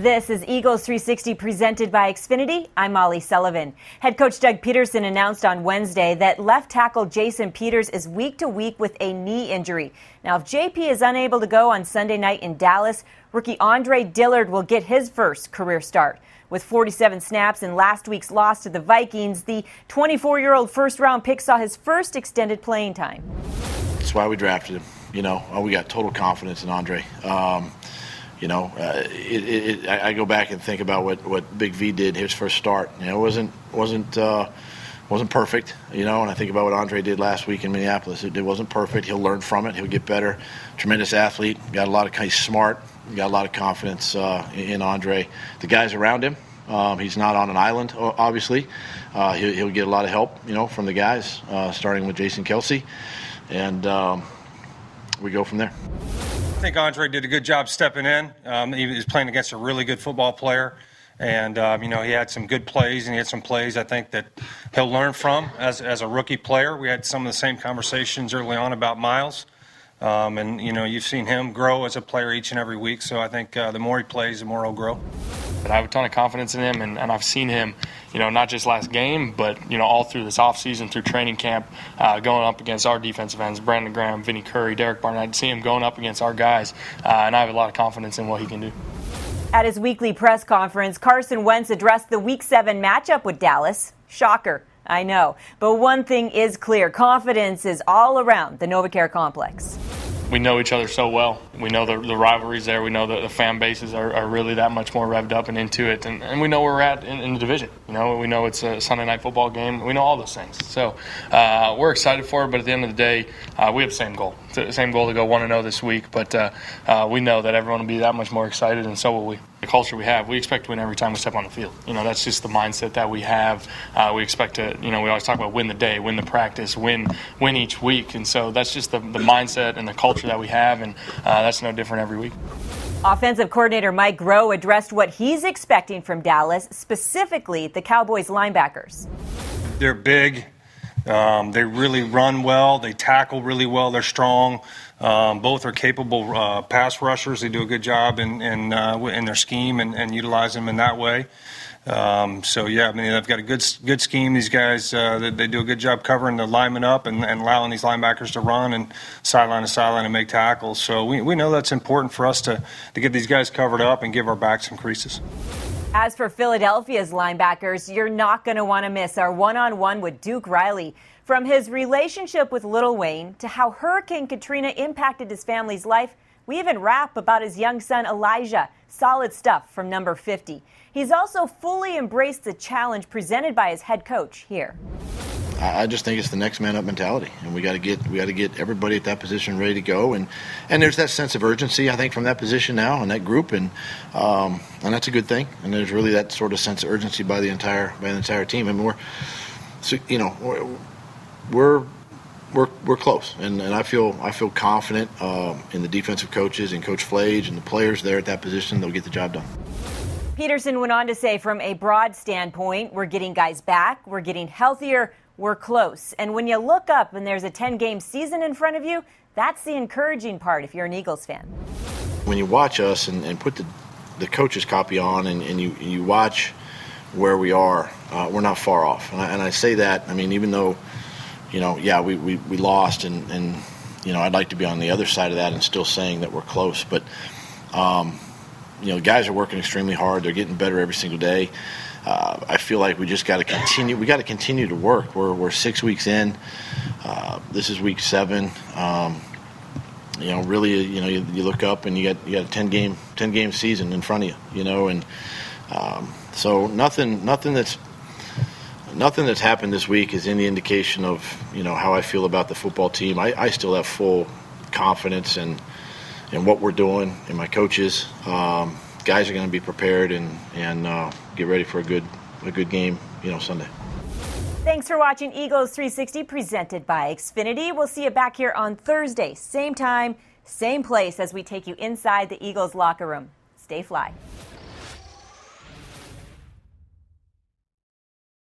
This is Eagles 360 presented by Xfinity. I'm Molly Sullivan. Head coach Doug Peterson announced on Wednesday that left tackle Jason Peters is week to week with a knee injury. Now, if JP is unable to go on Sunday night in Dallas, rookie Andre Dillard will get his first career start. With 47 snaps in last week's loss to the Vikings, the 24-year-old first-round pick saw his first extended playing time. That's why we drafted him. You know, we got total confidence in Andre. I go back and think about what Big V did his first start. You know, it wasn't perfect. You know, and I think about what Andre did last week in Minneapolis. It wasn't perfect. He'll learn from it. He'll get better. Tremendous athlete. He's smart. Got a lot of confidence in Andre. The guys around him. He's not on an island, obviously. He'll get a lot of help. You know, from the guys, starting with Jason Kelsey, and we go from there. I think Andre did a good job stepping in. He was playing against a really good football player. And, he had some good plays, and he had some plays I think that he'll learn from as a rookie player. We had some of the same conversations early on about Miles. You've seen him grow as a player each and every week. So I think the more he plays, the more he'll grow. But I have a ton of confidence in him, and I've seen him, not just last game, but, all through this offseason, through training camp, going up against our defensive ends, Brandon Graham, Vinnie Curry, Derek Barnett. I see him going up against our guys, and I have a lot of confidence in what he can do. At his weekly press conference, Carson Wentz addressed the Week 7 matchup with Dallas. Shocker, I know. But one thing is clear, confidence is all around the NovaCare complex. We know each other so well. We know the rivalries there. We know that the fan bases are really that much more revved up and into it. And we know where we're at in the division. We know it's a Sunday night football game. We know all those things. So we're excited for it. But at the end of the day, we have the same goal. It's the same goal to go 1-0 this week. But we know that everyone will be that much more excited, and so will we. The culture we have, we expect to win every time we step on the field. That's just the mindset that we have. We expect to, we always talk about win the day, win the practice, win each week. And so that's just the mindset and the culture that we have, and that's no different every week. Offensive coordinator Mike Groh addressed what he's expecting from Dallas, specifically the Cowboys linebackers. They're big. They really run well. They tackle really well. They're strong. Both are capable pass rushers. They do a good job in their scheme and utilize them in that way. They've got a good scheme. These guys, they do a good job covering the linemen up and allowing these linebackers to run and sideline to sideline and make tackles. So we know that's important for us to get these guys covered up and give our backs some creases. As for Philadelphia's linebackers, you're not going to want to miss our one-on-one with Duke Riley. From his relationship with Lil Wayne to how Hurricane Katrina impacted his family's life, we even rap about his young son Elijah. Solid stuff from number 50. He's also fully embraced the challenge presented by his head coach here. I just think it's the next man up mentality, and we got to get everybody at that position ready to go, and there's that sense of urgency I think from that position now and that group, and that's a good thing. And there's really that sort of sense of urgency by the entire team. I mean, we're close, and I feel confident in the defensive coaches and Coach Flage and the players there at that position. They'll get the job done. Peterson went on to say, from a broad standpoint, we're getting guys back, we're getting healthier. We're close. And when you look up and there's a 10-game season in front of you, that's the encouraging part if you're an Eagles fan. When you watch us and put the coach's copy on and you watch where we are, we're not far off. And I say that, I mean, even though, we lost and I'd like to be on the other side of that and still saying that we're close. But, the guys are working extremely hard. They're getting better every single day. I feel like we just got to continue. We got to continue to work. We're 6 weeks in. This is week 7. You look up and you got a 10-game season in front of you. So nothing that's happened this week is any indication of how I feel about the football team. I still have full confidence in what we're doing and my coaches. Guys are going to be prepared and get ready for a good game, Sunday. Thanks for watching Eagles 360 presented by Xfinity. We'll see you back here on Thursday, same time, same place, as we take you inside the Eagles locker room. Stay fly.